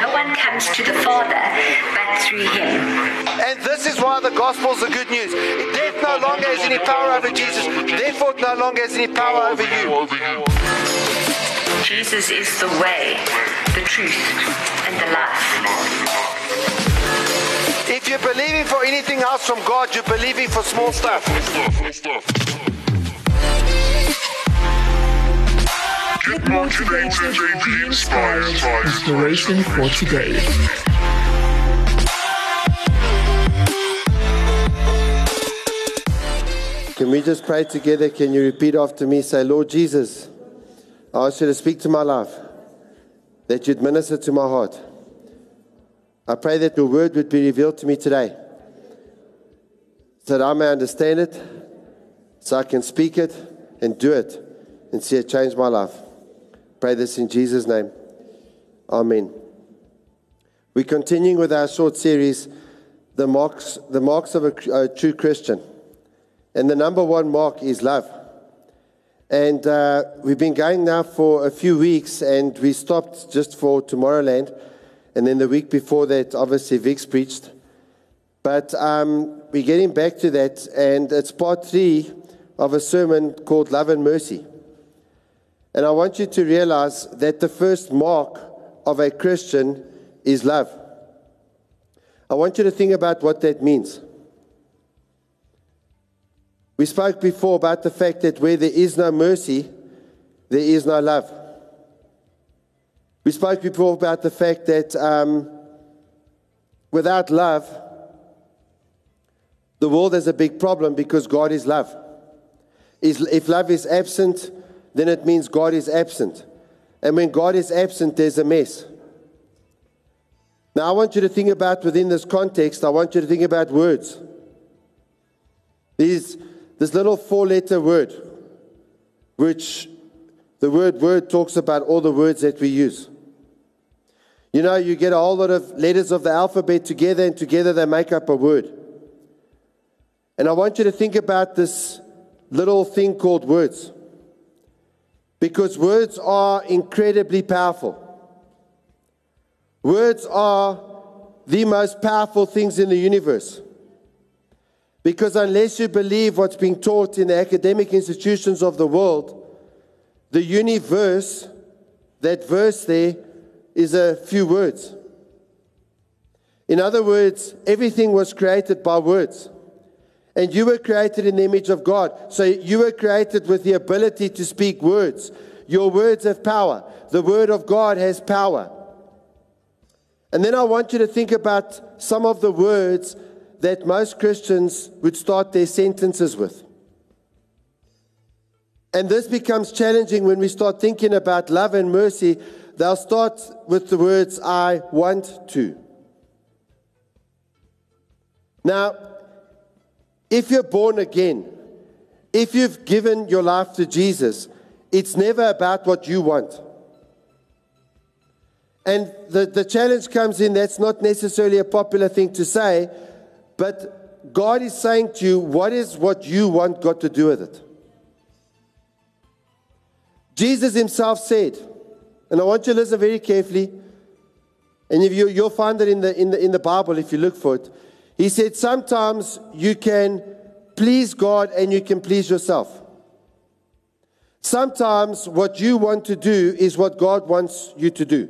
No one comes to the Father but through him. And this is why the gospel is the good news. Death no longer has any power over Jesus. Therefore no longer has any power over you. Jesus is the way, the truth, and the life. If you're believing for anything else from God, you're believing for small stuff. Get motivated and be inspired. Inspiration for today. Can we just pray together? Can you repeat after me? Say, Lord Jesus, I ask you to speak to my life, that you'd minister to my heart. I pray that your word would be revealed to me today, so that I may understand it, so I can speak it and do it, and see it change my life. Pray this in Jesus' name. Amen. We're continuing with our short series, the marks of a true Christian. And the number one mark is love. And we've been going now for a few weeks, and we stopped just for Tomorrowland. And then the week before that, obviously, Vic's preached. But we're getting back to that, and it's part 3 of a sermon called Love and Mercy. And I want you to realize that the first mark of a Christian is love. I want you to think about what that means. We spoke before about the fact that where there is no mercy, there is no love. We spoke before about the fact that without love, the world has a big problem because God is love. If love is absent, then it means God is absent. And when God is absent, there's a mess. Now, I want you to think about, within this context, I want you to think about words. This little 4-letter word, which the word word talks about all the words that we use. You know, you get a whole lot of letters of the alphabet together, and together they make up a word. And I want you to think about this little thing called words. Because words are incredibly powerful. Words are the most powerful things in the universe. Because unless you believe what's being taught in the academic institutions of the world, the universe, that verse there, is a few words. In other words, everything was created by words. And you were created in the image of God. So you were created with the ability to speak words. Your words have power. The word of God has power. And then I want you to think about some of the words that most Christians would start their sentences with. And this becomes challenging when we start thinking about love and mercy. They'll start with the words, I want to. Now, if you're born again, if you've given your life to Jesus, it's never about what you want. And the challenge comes in, that's not necessarily a popular thing to say, but God is saying to you, what you want got to do with it? Jesus himself said, and I want you to listen very carefully, and if you'll find it in the Bible if you look for it. He said, sometimes you can please God and you can please yourself. Sometimes what you want to do is what God wants you to do.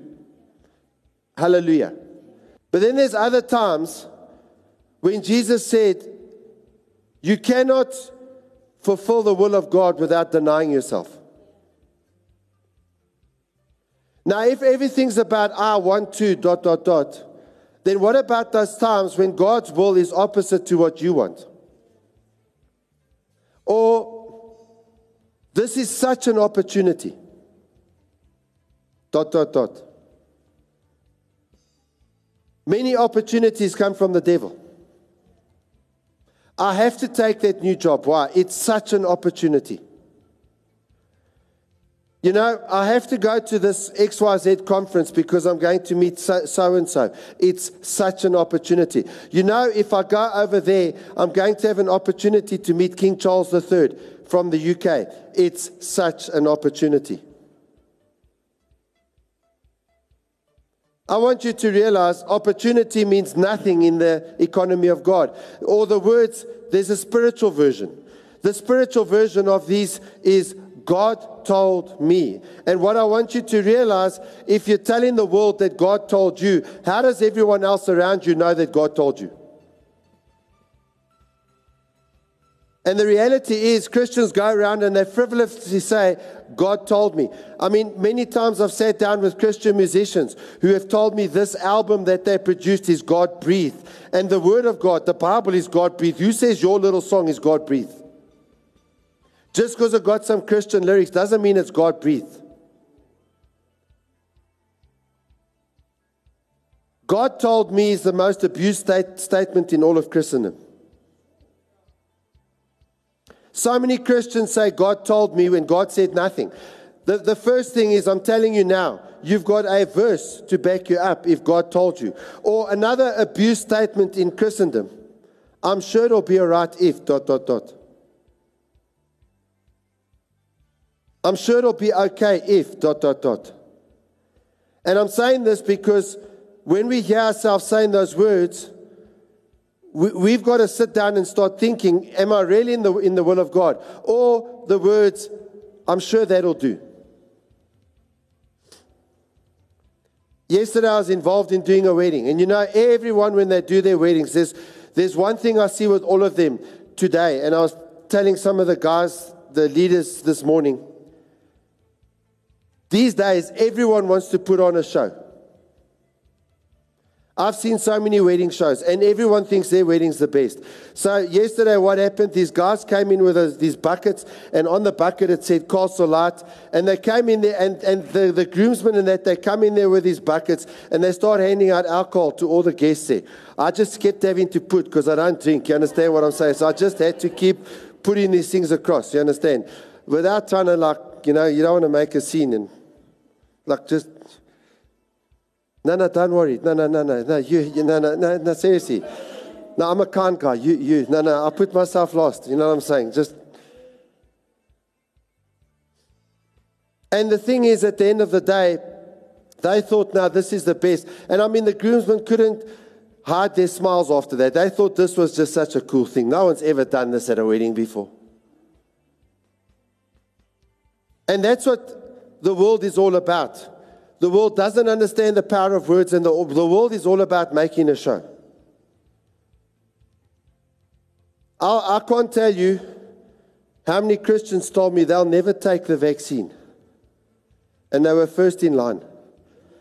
Hallelujah. But then there's other times when Jesus said, you cannot fulfill the will of God without denying yourself. Now, if everything's about, I want to, ... then what about those times when God's will is opposite to what you want? Or, this is such an opportunity, ... Many opportunities come from the devil. I have to take that new job. Why? It's such an opportunity. You know, I have to go to this XYZ conference because I'm going to meet so-and-so. It's such an opportunity. You know, if I go over there, I'm going to have an opportunity to meet King Charles III from the UK. It's such an opportunity. I want you to realize opportunity means nothing in the economy of God. Or the words, there's a spiritual version. The spiritual version of these is God told me. And what I want you to realize, if you're telling the world that God told you, how does everyone else around you know that God told you? And the reality is, Christians go around and they frivolously say, God told me. I mean, many times I've sat down with Christian musicians who have told me this album that they produced is God-breathed. And the Word of God, the Bible, is God-breathed. Who says your little song is God-breathed? Just because it got some Christian lyrics doesn't mean it's God-breathed. God told me is the most abused statement in all of Christendom. So many Christians say, God told me, when God said nothing. The first thing is, I'm telling you now, you've got a verse to back you up if God told you. Or another abuse statement in Christendom, I'm sure it'll be all right if, ... I'm sure it'll be okay if, ... And I'm saying this because when we hear ourselves saying those words, we've got to sit down and start thinking, am I really in the will of God? Or the words, I'm sure that'll do. Yesterday I was involved in doing a wedding. And you know, everyone when they do their weddings, there's one thing I see with all of them today. And I was telling some of the guys, the leaders this morning. These days, everyone wants to put on a show. I've seen so many wedding shows, and everyone thinks their wedding's the best. So yesterday what happened, these guys came in with these buckets, and on the bucket it said Castle Light, and they came in there, and the groomsmen and that, they come in there with these buckets, and they start handing out alcohol to all the guests there. I just kept having to put, because I don't drink, you understand what I'm saying? So I just had to keep putting these things across, you understand? Without trying to, you don't want to make a scene, and just... No, don't worry. No, you, no, seriously. No, I'm a kind guy. You, no, I put myself last. You know what I'm saying? And the thing is, at the end of the day, they thought, now this is the best. And I mean, the groomsmen couldn't hide their smiles after that. They thought this was just such a cool thing. No one's ever done this at a wedding before. And that's what the world is all about. The world doesn't understand the power of words, and the world is all about making a show. I can't tell you how many Christians told me they'll never take the vaccine. And they were first in line.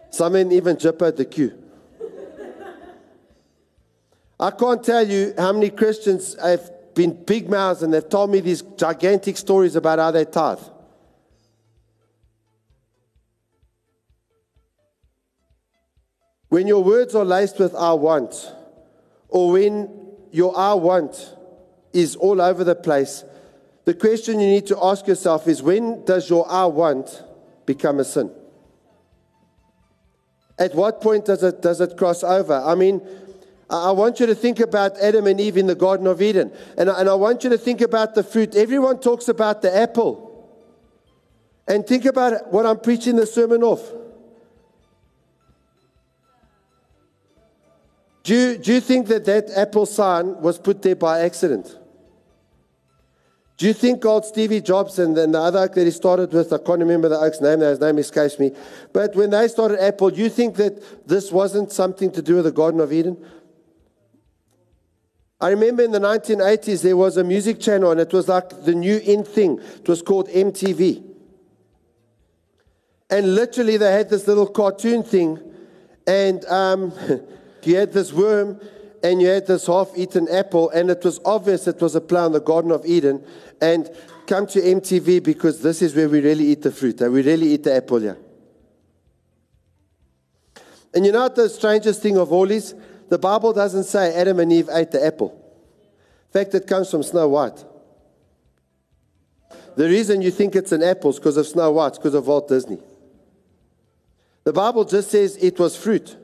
Some even jippoed the queue. I can't tell you how many Christians have been big mouths and they've told me these gigantic stories about how they tithe. When your words are laced with I want, or when your I want is all over the place, the question you need to ask yourself is, when does your I want become a sin? At what point does it cross over? I mean, I want you to think about Adam and Eve in the Garden of Eden. And I want you to think about the fruit. Everyone talks about the apple. And think about what I'm preaching the sermon off. Do you think that apple sign was put there by accident? Do you think old Stevie Jobs and then the other oak that he started with, I can't remember the oak's name, his name escapes me, but when they started Apple, do you think that this wasn't something to do with the Garden of Eden? I remember in the 1980s there was a music channel and it was like the new in thing. It was called MTV. And literally they had this little cartoon thing and... You had this worm and you had this half-eaten apple, and it was obvious it was a plant in the Garden of Eden. And come to MTV because this is where we really eat the fruit. We really eat the apple here. And you know what the strangest thing of all is? The Bible doesn't say Adam and Eve ate the apple. In fact, it comes from Snow White. The reason you think it's an apple is because of Snow White, because of Walt Disney. The Bible just says it was fruit.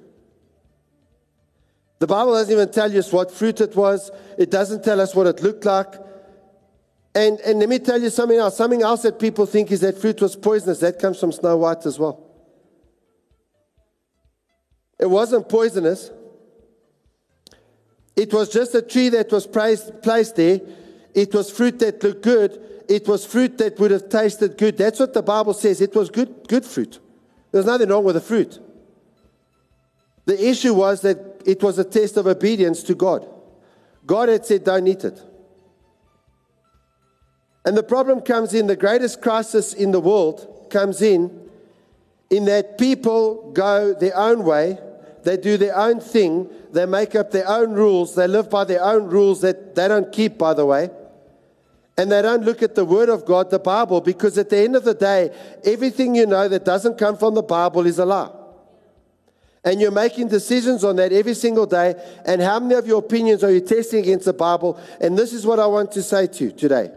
The Bible doesn't even tell us what fruit it was. It doesn't tell us what it looked like. And let me tell you something else. Something else that people think is that fruit was poisonous. That comes from Snow White as well. It wasn't poisonous. It was just a tree that was placed there. It was fruit that looked good. It was fruit that would have tasted good. That's what the Bible says. It was good fruit. There's nothing wrong with the fruit. The issue was that it was a test of obedience to God. God had said, don't eat it. And the problem comes in, the greatest crisis in the world comes in that people go their own way, they do their own thing, they make up their own rules, they live by their own rules that they don't keep, by the way. And they don't look at the Word of God, the Bible, because at the end of the day, everything you know that doesn't come from the Bible is a lie. And you're making decisions on that every single day. And how many of your opinions are you testing against the Bible? And this is what I want to say to you today.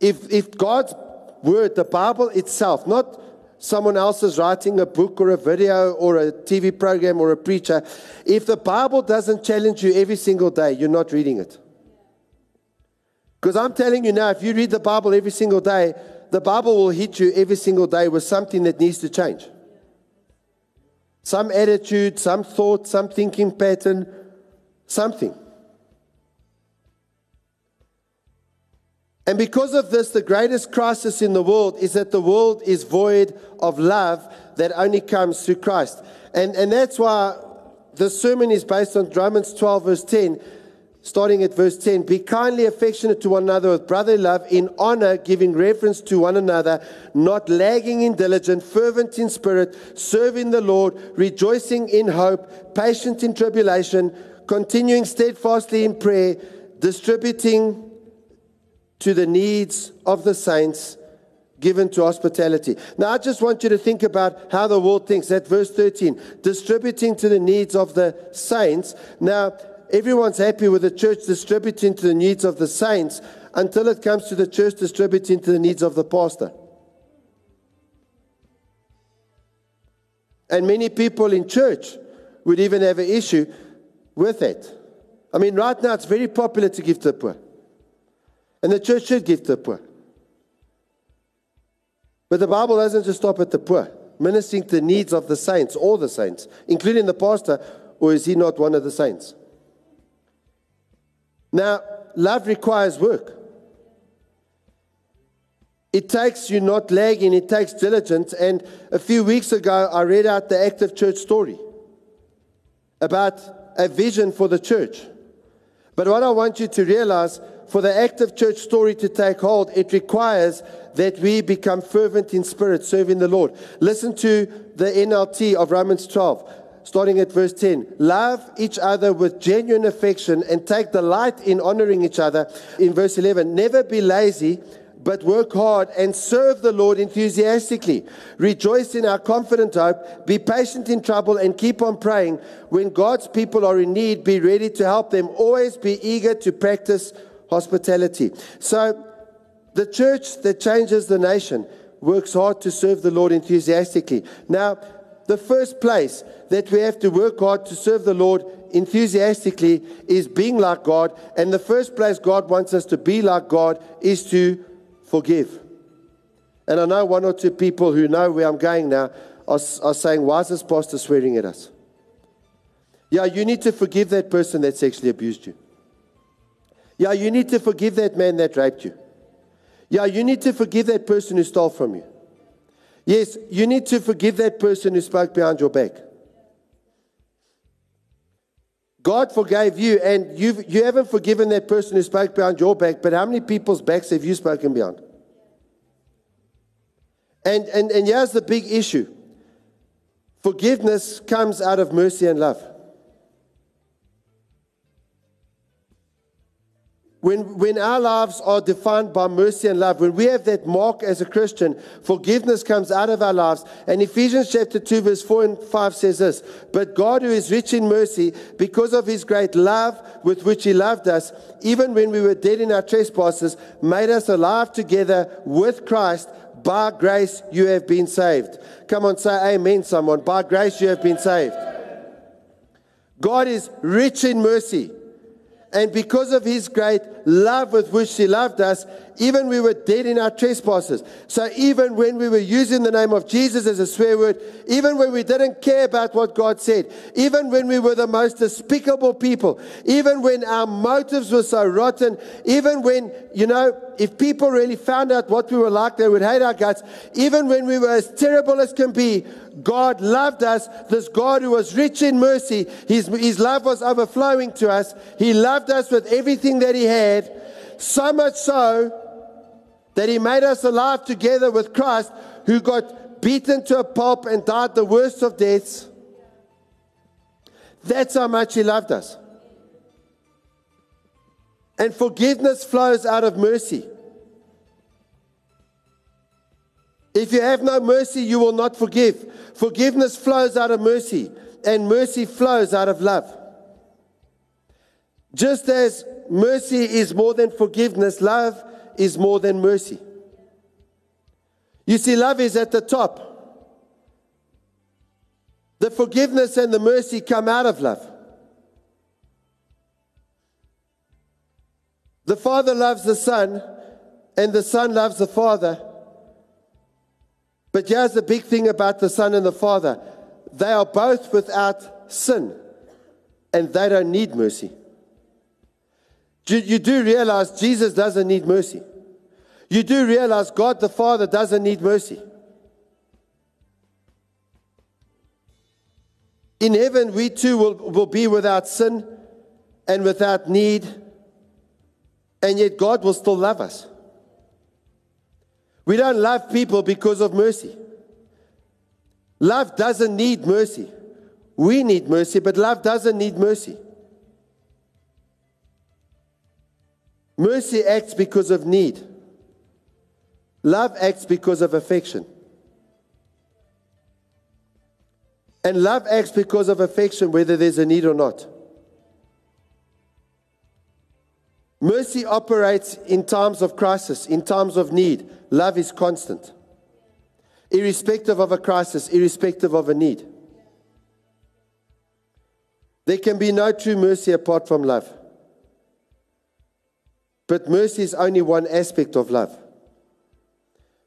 If God's Word, the Bible itself, not someone else is writing a book or a video or a TV program or a preacher, if the Bible doesn't challenge you every single day, you're not reading it. Because I'm telling you now, if you read the Bible every single day, the Bible will hit you every single day with something that needs to change. Some attitude, some thought, some thinking pattern, something. And because of this, the greatest crisis in the world is that the world is void of love that only comes through Christ. And that's why the sermon is based on Romans 12, verse 10. Starting at verse 10, be kindly affectionate to one another with brotherly love, in honor, giving reverence to one another, not lagging in diligence, fervent in spirit, serving the Lord, rejoicing in hope, patient in tribulation, continuing steadfastly in prayer, distributing to the needs of the saints, given to hospitality. Now, I just want you to think about how the world thinks. That verse 13, distributing to the needs of the saints. Now, everyone's happy with the church distributing to the needs of the saints until it comes to the church distributing to the needs of the pastor. And many people in church would even have an issue with it. I mean, right now it's very popular to give to the poor. And the church should give to the poor. But the Bible doesn't just stop at the poor, ministering to the needs of the saints, all the saints, including the pastor, or is he not one of the saints? Now, love requires work. It takes you not lagging, it takes diligence. And a few weeks ago, I read out the Active Church story about a vision for the church. But what I want you to realize, for the Active Church story to take hold, it requires that we become fervent in spirit, serving the Lord. Listen to the NLT of Romans 12. Starting at verse 10, love each other with genuine affection and take delight in honoring each other. In verse 11, never be lazy, but work hard and serve the Lord enthusiastically. Rejoice in our confident hope, be patient in trouble, and keep on praying. When God's people are in need, be ready to help them. Always be eager to practice hospitality. So the church that changes the nation works hard to serve the Lord enthusiastically. Now, the first place that we have to work hard to serve the Lord enthusiastically is being like God. And the first place God wants us to be like God is to forgive. And I know one or two people who know where I'm going now are saying, why is this pastor swearing at us? Yeah, you need to forgive that person that sexually abused you. Yeah, you need to forgive that man that raped you. Yeah, you need to forgive that person who stole from you. Yes, you need to forgive that person who spoke behind your back. God forgave you, and you haven't forgiven that person who spoke behind your back, but how many people's backs have you spoken behind? And here's the big issue. Forgiveness comes out of mercy and love. When our lives are defined by mercy and love, when we have that mark as a Christian, forgiveness comes out of our lives. And Ephesians chapter 2, verse 4 and 5 says this, but God, who is rich in mercy, because of his great love with which he loved us, even when we were dead in our trespasses, made us alive together with Christ. By grace you have been saved. Come on, say amen, someone. By grace you have been saved. God is rich in mercy. And because of his great love with which he loved us, even we were dead in our trespasses. So even when we were using the name of Jesus as a swear word, even when we didn't care about what God said, even when we were the most despicable people, even when our motives were so rotten, even when, you know, if people really found out what we were like, they would hate our guts. Even when we were as terrible as can be, God loved us. This God who was rich in mercy, His love was overflowing to us. He loved us with everything that He had, so much so that He made us alive together with Christ, who got beaten to a pulp and died the worst of deaths. That's how much He loved us. And forgiveness flows out of mercy. If you have no mercy, you will not forgive. Forgiveness flows out of mercy, and mercy flows out of love. Just as mercy is more than forgiveness, love is more than mercy. You see, love is at the top. The forgiveness and the mercy come out of love. The Father loves the Son, and the Son loves the Father. But here's the big thing about the Son and the Father. They are both without sin, and they don't need mercy. You do realize Jesus doesn't need mercy. You do realize God the Father doesn't need mercy. In heaven, we too will be without sin and without need, and yet God will still love us. We don't love people because of mercy. Love doesn't need mercy. We need mercy, but love doesn't need mercy. Mercy acts because of need. Love acts because of affection. And love acts because of affection, whether there's a need or not. Mercy operates in times of crisis, in times of need. Love is constant, irrespective of a crisis, irrespective of a need. There can be no true mercy apart from love. But mercy is only one aspect of love.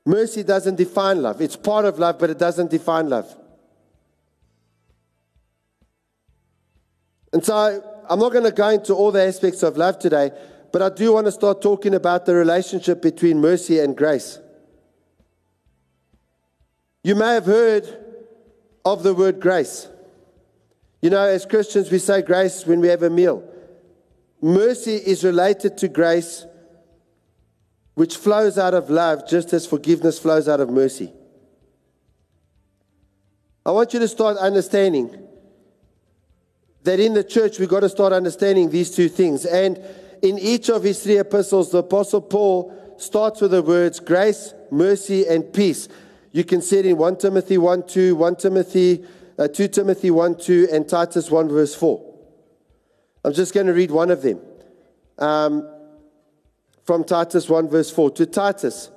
Mercy doesn't define love. It's part of love, but it doesn't define love. And so I'm not going to go into all the aspects of love today, but I do want to start talking about the relationship between mercy and grace. You may have heard of the word grace. You know, as Christians, we say grace when we have a meal. Mercy is related to grace, which flows out of love, just as forgiveness flows out of mercy. I want you to start understanding that in the church, we've got to start understanding these two things. And in each of his three epistles, the Apostle Paul starts with the words grace, mercy, and peace. You can see it in 1 Timothy 1:2, 2 Timothy 1:2, and Titus 1:4. I'm just going to read one of them from Titus 1:4. To Titus,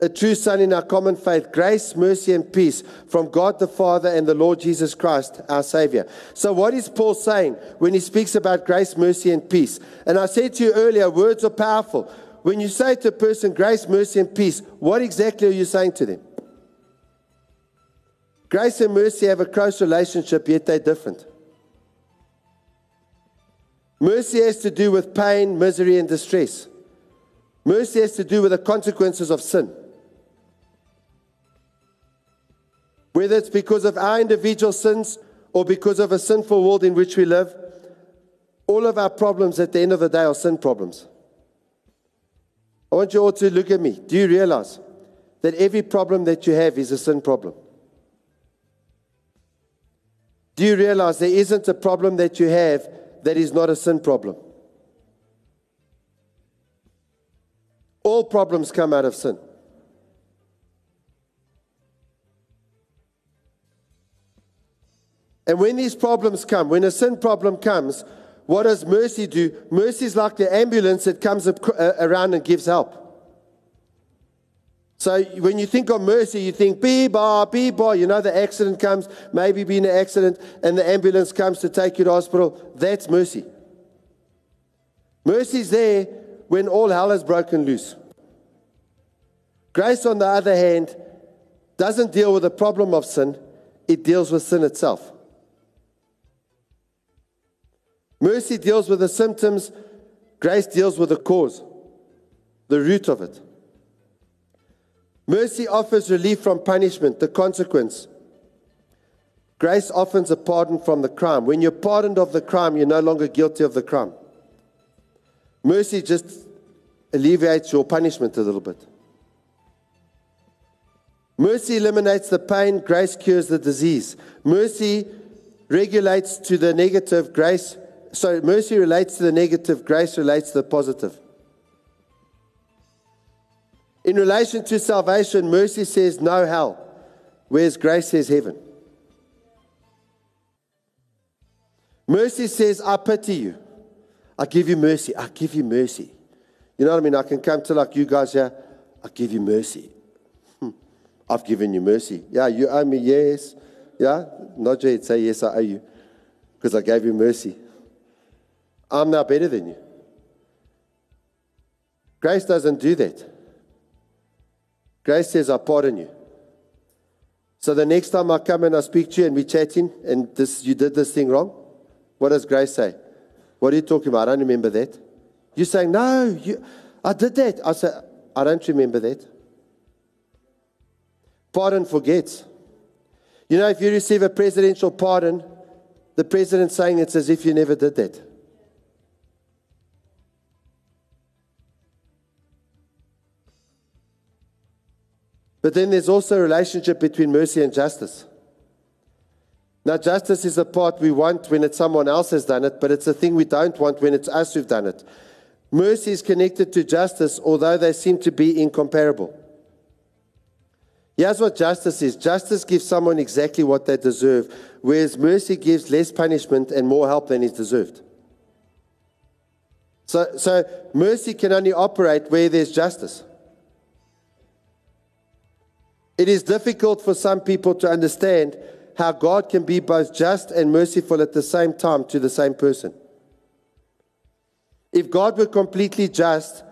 a true son in our common faith, grace, mercy, and peace from God the Father and the Lord Jesus Christ, our Savior. So what is Paul saying when he speaks about grace, mercy, and peace? And I said to you earlier, words are powerful. When you say to a person grace, mercy, and peace, what exactly are you saying to them? Grace and mercy have a close relationship, yet they're different. Mercy has to do with pain, misery, and distress. Mercy has to do with the consequences of sin. Whether it's because of our individual sins or because of a sinful world in which we live, all of our problems at the end of the day are sin problems. I want you all to look at me. Do you realize that every problem that you have is a sin problem? Do you realize there isn't a problem that you have that is not a sin problem? All problems come out of sin. And when these problems come, when a sin problem comes, what does mercy do? Mercy is like the ambulance that comes around and gives help. So when you think of mercy, you think, bee-ba, you know, the accident comes, maybe been an accident, and the ambulance comes to take you to hospital. That's mercy. Mercy's there when all hell is broken loose. Grace, on the other hand, doesn't deal with the problem of sin. It deals with sin itself. Mercy deals with the symptoms. Grace deals with the cause, the root of it. Mercy offers relief from punishment, the consequence. Grace offers a pardon from the crime. When you're pardoned of the crime, you're no longer guilty of the crime. Mercy just alleviates your punishment a little bit. Mercy eliminates the pain. Grace cures the disease. Mercy regulates to the negative. Grace, sorry, mercy relates to the negative. Grace relates to the positive. In relation to salvation, mercy says no hell, whereas grace says heaven. Mercy says, I pity you. I give you mercy. I give you mercy. You know what I mean? I can come to like you guys here. I give you mercy. I've given you mercy. Yeah, you owe me, yes. Yeah, not yet. Say, yes, I owe you. Because I gave you mercy. I'm now better than you. Grace doesn't do that. Grace says, I pardon you. So the next time I come and I speak to you and we're chatting and this, you did this thing wrong, what does grace say? What are you talking about? I don't remember that. You're saying, no, I did that. I say, I don't remember that. Pardon forgets. You know, if you receive a presidential pardon, the president's saying it's as if you never did that. But then there's also a relationship between mercy and justice. Now, justice is the part we want when it's someone else has done it, but it's the thing we don't want when it's us who've done it. Mercy is connected to justice, although they seem to be incomparable. Here's what justice is. Justice gives someone exactly what they deserve, whereas mercy gives less punishment and more help than is deserved. So mercy can only operate where there's justice. It is difficult for some people to understand how God can be both just and merciful at the same time to the same person. If God were completely just,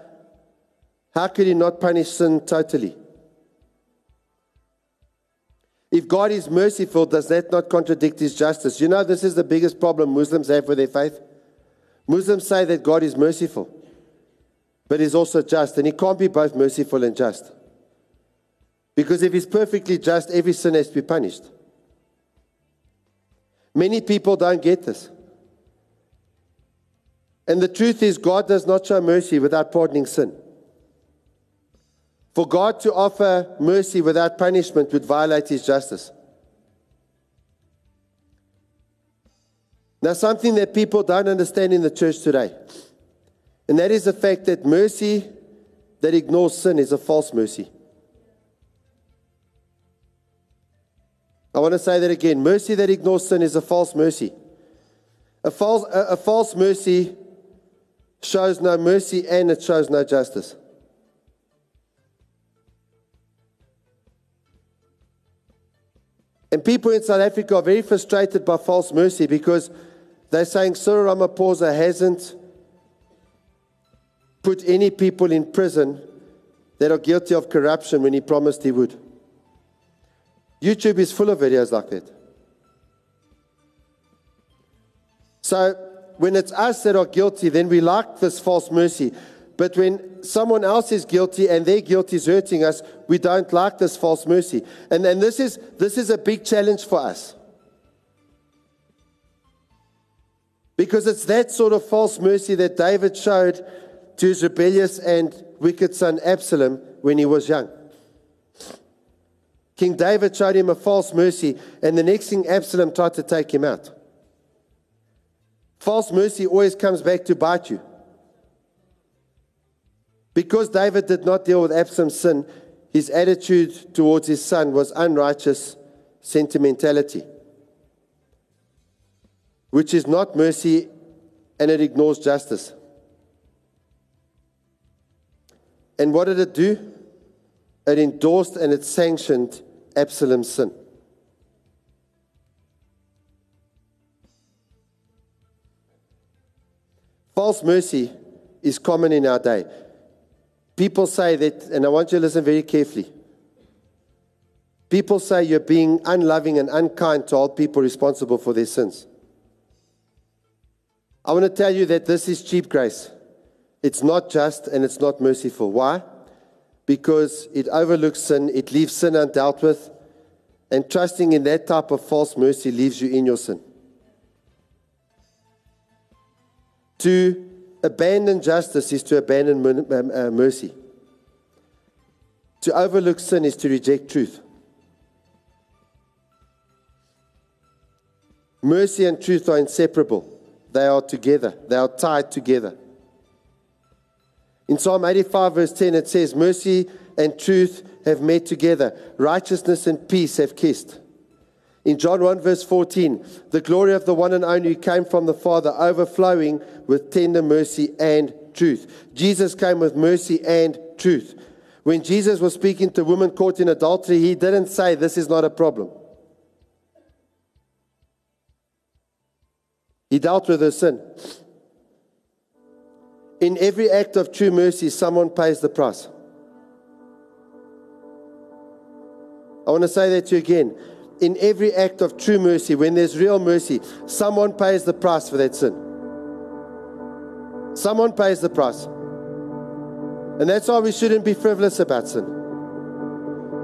how could He not punish sin totally? If God is merciful, does that not contradict His justice? You know, this is the biggest problem Muslims have with their faith. Muslims say that God is merciful, but He's also just, and He can't be both merciful and just. Because if He's perfectly just, every sin has to be punished. Many people don't get this. And the truth is, God does not show mercy without pardoning sin. For God to offer mercy without punishment would violate His justice. Now, something that people don't understand in the church today, and that is the fact that mercy that ignores sin is a false mercy. I want to say that again. Mercy that ignores sin is a false mercy. A false mercy shows no mercy and it shows no justice. And people in South Africa are very frustrated by false mercy because they're saying Cyril Ramaphosa hasn't put any people in prison that are guilty of corruption when he promised he would. YouTube is full of videos like that. So when it's us that are guilty, then we like this false mercy. But when someone else is guilty and their guilt is hurting us, we don't like this false mercy. And this is a big challenge for us. Because it's that sort of false mercy that David showed to his rebellious and wicked son Absalom when he was young. King David showed him a false mercy, and the next thing, Absalom tried to take him out. False mercy always comes back to bite you. Because David did not deal with Absalom's sin, his attitude towards his son was unrighteous sentimentality, which is not mercy, and it ignores justice. And what did it do? It endorsed and it sanctioned Absalom's sin. False mercy is common in our day. People say that, and I want you to listen very carefully. People say you're being unloving and unkind to old people responsible for their sins. I want to tell you that this is cheap grace. It's not just and it's not merciful. Why? Because it overlooks sin, it leaves sin undealt with, and trusting in that type of false mercy leaves you in your sin. To abandon justice is to abandon mercy. To overlook sin is to reject truth. Mercy and truth are inseparable. They are together. They are tied together. In Psalm 85 verse 10 it says, mercy and truth have met together. Righteousness and peace have kissed. In John 1 verse 14, the glory of the one and only who came from the Father, overflowing with tender mercy and truth. Jesus came with mercy and truth. When Jesus was speaking to women caught in adultery, he didn't say this is not a problem. He dealt with her sin. In every act of true mercy, someone pays the price. I want to say that to you again. In every act of true mercy, when there's real mercy, someone pays the price for that sin. Someone pays the price. And that's why we shouldn't be frivolous about sin.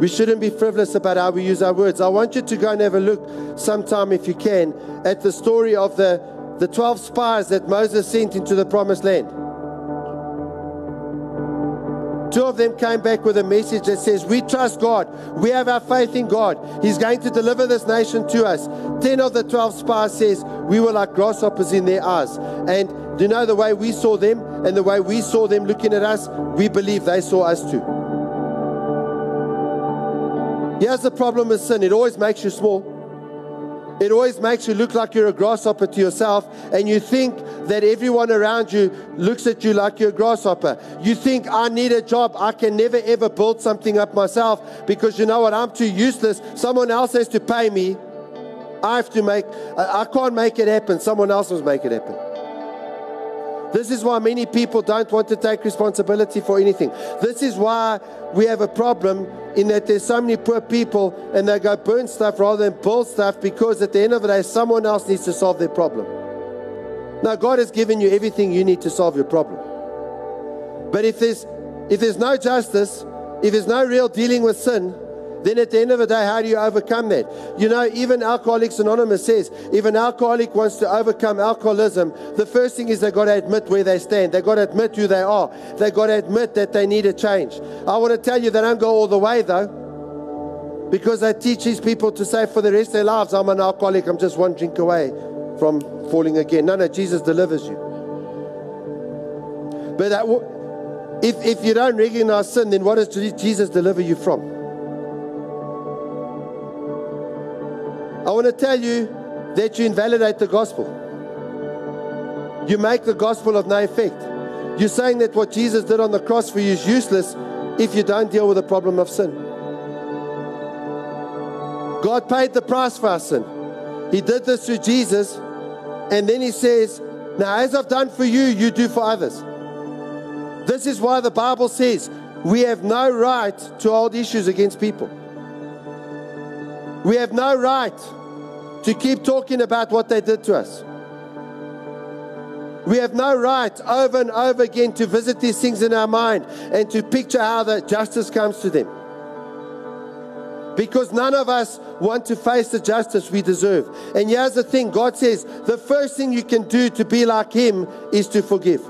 We shouldn't be frivolous about how we use our words. I want you to go and have a look sometime, if you can, at the story of the 12 spies that Moses sent into the promised land. 2 of them came back with a message that says, we trust God. We have our faith in God. He's going to deliver this nation to us. 10 of the 12 spies says, we were like grasshoppers in their eyes. And do you know the way we saw them and the way we saw them looking at us, we believe they saw us too. Here's the problem with sin. It always makes you small. It always makes you look like you're a grasshopper to yourself, and you think that everyone around you looks at you like you're a grasshopper. You think, I need a job. I can never, ever build something up myself because you know what? I'm too useless. Someone else has to pay me. I can't make it happen. Someone else must make it happen. This is why many people don't want to take responsibility for anything. This is why we have a problem in that there's so many poor people and they go burn stuff rather than build stuff, because at the end of the day, someone else needs to solve their problem. Now, God has given you everything you need to solve your problem. But if there's no justice, if there's no real dealing with sin, then at the end of the day, how do you overcome that? You know, even Alcoholics Anonymous says, if an alcoholic wants to overcome alcoholism, the first thing is they've got to admit where they stand. They've got to admit who they are. They've got to admit that they need a change. I want to tell you, they don't go all the way though, because they teach these people to say for the rest of their lives, I'm an alcoholic, I'm just one drink away from falling again. No, Jesus delivers you. But if you don't recognize sin, then what does Jesus deliver you from? I want to tell you that you invalidate the gospel. You make the gospel of no effect. You're saying that what Jesus did on the cross for you is useless if you don't deal with the problem of sin. God paid the price for our sin. He did this through Jesus, and then he says, now as I've done for you, you do for others. This is why the Bible says we have no right to hold issues against people. We have no right to keep talking about what they did to us. We have no right over and over again to visit these things in our mind and to picture how the justice comes to them. Because none of us want to face the justice we deserve. And here's the thing, God says, the first thing you can do to be like Him is to forgive.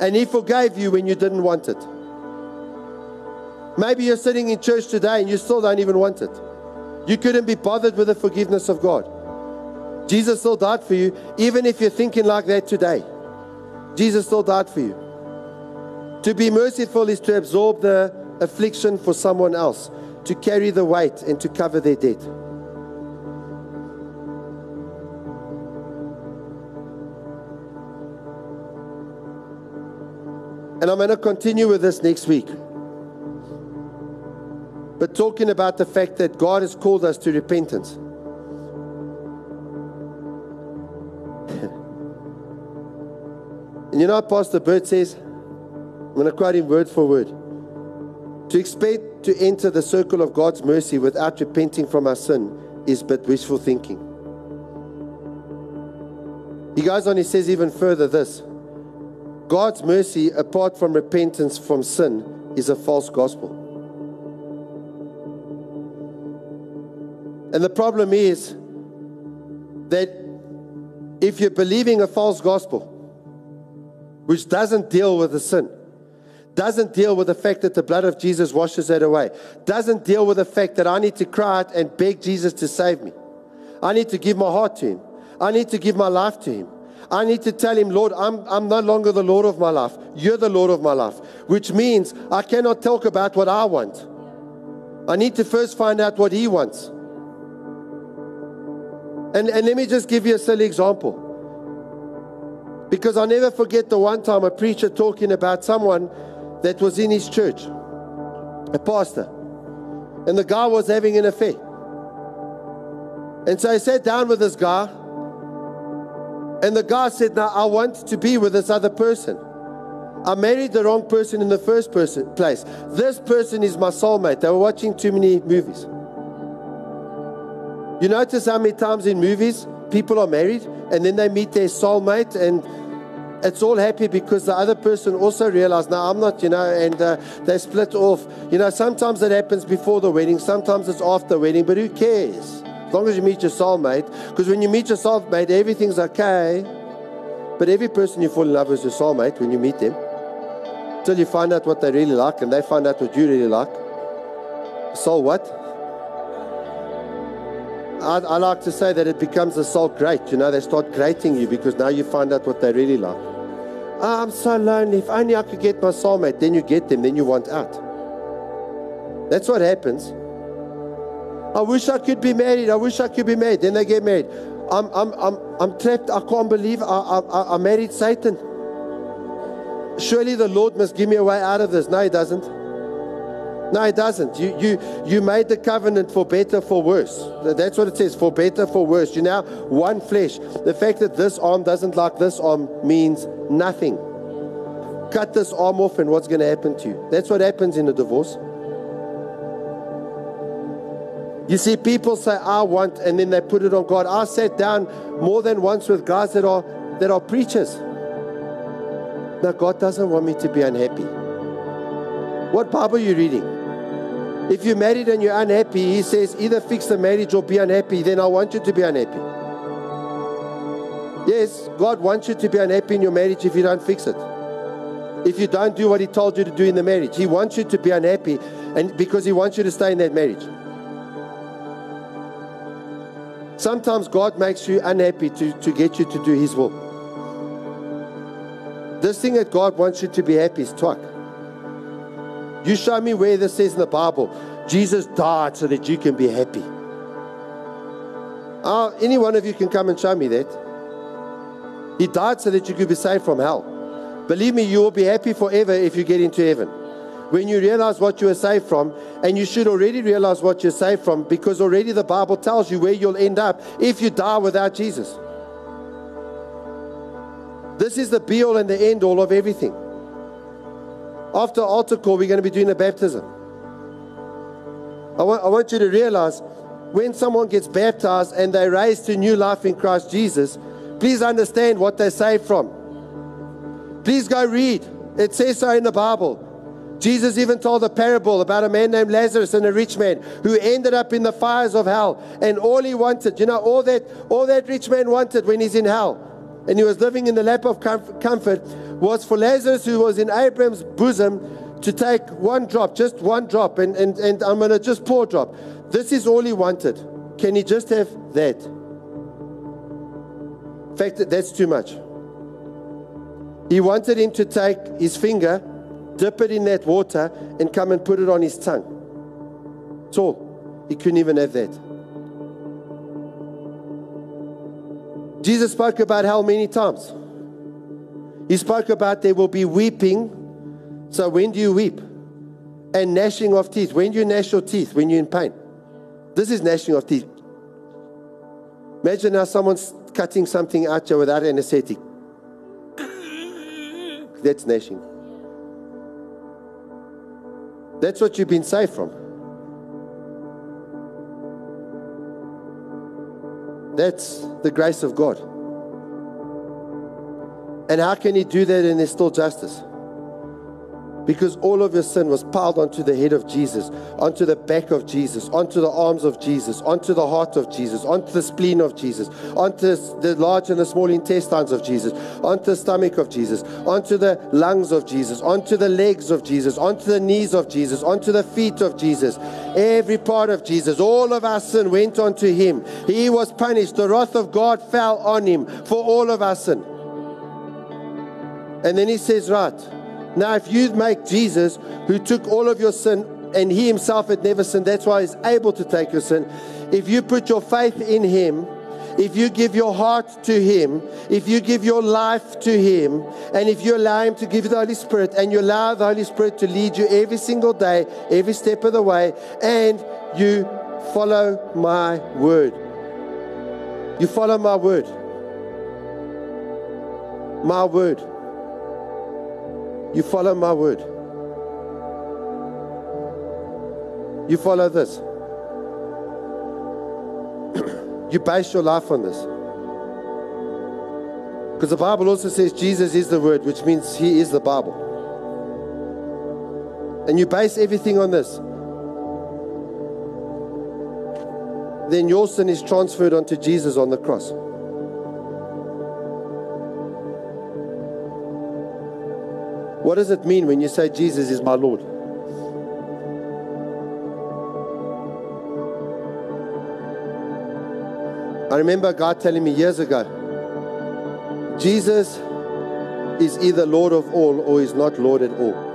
And He forgave you when you didn't want it. Maybe you're sitting in church today and you still don't even want it. You couldn't be bothered with the forgiveness of God. Jesus still died for you, even if you're thinking like that today. Jesus still died for you. To be merciful is to absorb the affliction for someone else, to carry the weight and to cover their debt. And I'm going to continue with this next week. But talking about the fact that God has called us to repentance. And you know what Pastor Bert says? I'm going to quote him word for word. To expect to enter the circle of God's mercy without repenting from our sin is but wishful thinking. He goes on, he says even further this. God's mercy, apart from repentance from sin, is a false gospel. And the problem is that if you're believing a false gospel, which doesn't deal with the sin, doesn't deal with the fact that the blood of Jesus washes that away, doesn't deal with the fact that I need to cry out and beg Jesus to save me. I need to give my heart to Him. I need to give my life to Him. I need to tell Him, Lord, I'm no longer the Lord of my life. You're the Lord of my life, which means I cannot talk about what I want. I need to first find out what He wants. And let me just give you a silly example. Because I'll never forget the one time a preacher talking about someone that was in his church, a pastor. And the guy was having an affair. And so he sat down with this guy. And the guy said, now I want to be with this other person. I married the wrong person in the first place. This person is my soulmate. They were watching too many movies. You notice how many times in movies people are married and then they meet their soulmate and it's all happy because the other person also realized, no, I'm not, and they split off. Sometimes it happens before the wedding, sometimes it's after the wedding, but who cares? As long as you meet your soulmate, because when you meet your soulmate, everything's okay. But every person you fall in love with is your soulmate when you meet them. Till you find out what they really like and they find out what you really like. So what? I like to say that it becomes a soul grate. They start grating you because now you find out what they really like. Oh, I'm so lonely. If only I could get my soulmate. Then you get them. Then you want out. That's what happens. I wish I could be married. I wish I could be married. Then they get married. I'm trapped. I can't believe I married Satan. Surely the Lord must give me a way out of this. No, He doesn't. No, it doesn't. You made the covenant for better, for worse. That's what it says, for better, for worse. You're now one flesh. The fact that this arm doesn't like this arm means nothing. Cut this arm off and what's going to happen to you? That's what happens in a divorce. You see, people say, I want, and then they put it on God. I sat down more than once with guys that are preachers. Now, God doesn't want me to be unhappy. What Bible are you reading? If you're married and you're unhappy, He says, either fix the marriage or be unhappy. Then I want you to be unhappy. Yes, God wants you to be unhappy in your marriage if you don't fix it. If you don't do what He told you to do in the marriage. He wants you to be unhappy and because He wants you to stay in that marriage. Sometimes God makes you unhappy to get you to do His will. This thing that God wants you to be happy is twak. You show me where this says in the Bible, Jesus died so that you can be happy. Any one of you can come and show me that. He died so that you could be saved from hell. Believe me, you will be happy forever if you get into heaven. When you realize what you are saved from, and you should already realize what you're saved from, because already the Bible tells you where you'll end up if you die without Jesus. This is the be-all and the end-all of everything. After altar call, we're going to be doing a baptism. I want you to realize when someone gets baptized and they're raised to new life in Christ Jesus, please understand what they're saved from. Please go read. It says so in the Bible. Jesus even told a parable about a man named Lazarus and a rich man who ended up in the fires of hell. And all he wanted, all that rich man wanted when he's in hell, and he was living in the lap of comfort, was for Lazarus, who was in Abraham's bosom, to take one drop, just one drop, and I'm going to just pour a drop. This is all he wanted. Can he just have that? In fact, that's too much. He wanted him to take his finger, dip it in that water, and come and put it on his tongue. That's all. He couldn't even have that. Jesus spoke about hell many times. He spoke about there will be weeping. So when do you weep? And gnashing of teeth. When do you gnash your teeth? When you're in pain. This is gnashing of teeth. Imagine how someone's cutting something out without anesthetic. That's gnashing. That's what you've been saved from. That's the grace of God. And how can He do that and there's still justice? Because all of your sin was piled onto the head of Jesus, onto the back of Jesus, onto the arms of Jesus, onto the heart of Jesus, onto the spleen of Jesus, onto the large and the small intestines of Jesus, onto the stomach of Jesus, onto the lungs of Jesus, onto the legs of Jesus, onto the knees of Jesus, onto the feet of Jesus. Every part of Jesus, all of our sin went onto Him. He was punished. The wrath of God fell on Him for all of our sin. And then He says, right, now, if you make Jesus, who took all of your sin, and He Himself had never sinned, that's why He's able to take your sin. If you put your faith in Him, if you give your heart to Him, if you give your life to Him, and if you allow Him to give you the Holy Spirit, and you allow the Holy Spirit to lead you every single day, every step of the way, and you follow my word. You follow my word. My word. You follow my word. You follow this. You base your life on this. Because the Bible also says Jesus is the Word, which means He is the Bible. And you base everything on this. Then your sin is transferred onto Jesus on the cross. What does it mean when you say Jesus is my Lord? I remember God telling me years ago, Jesus is either Lord of all or He's not Lord at all.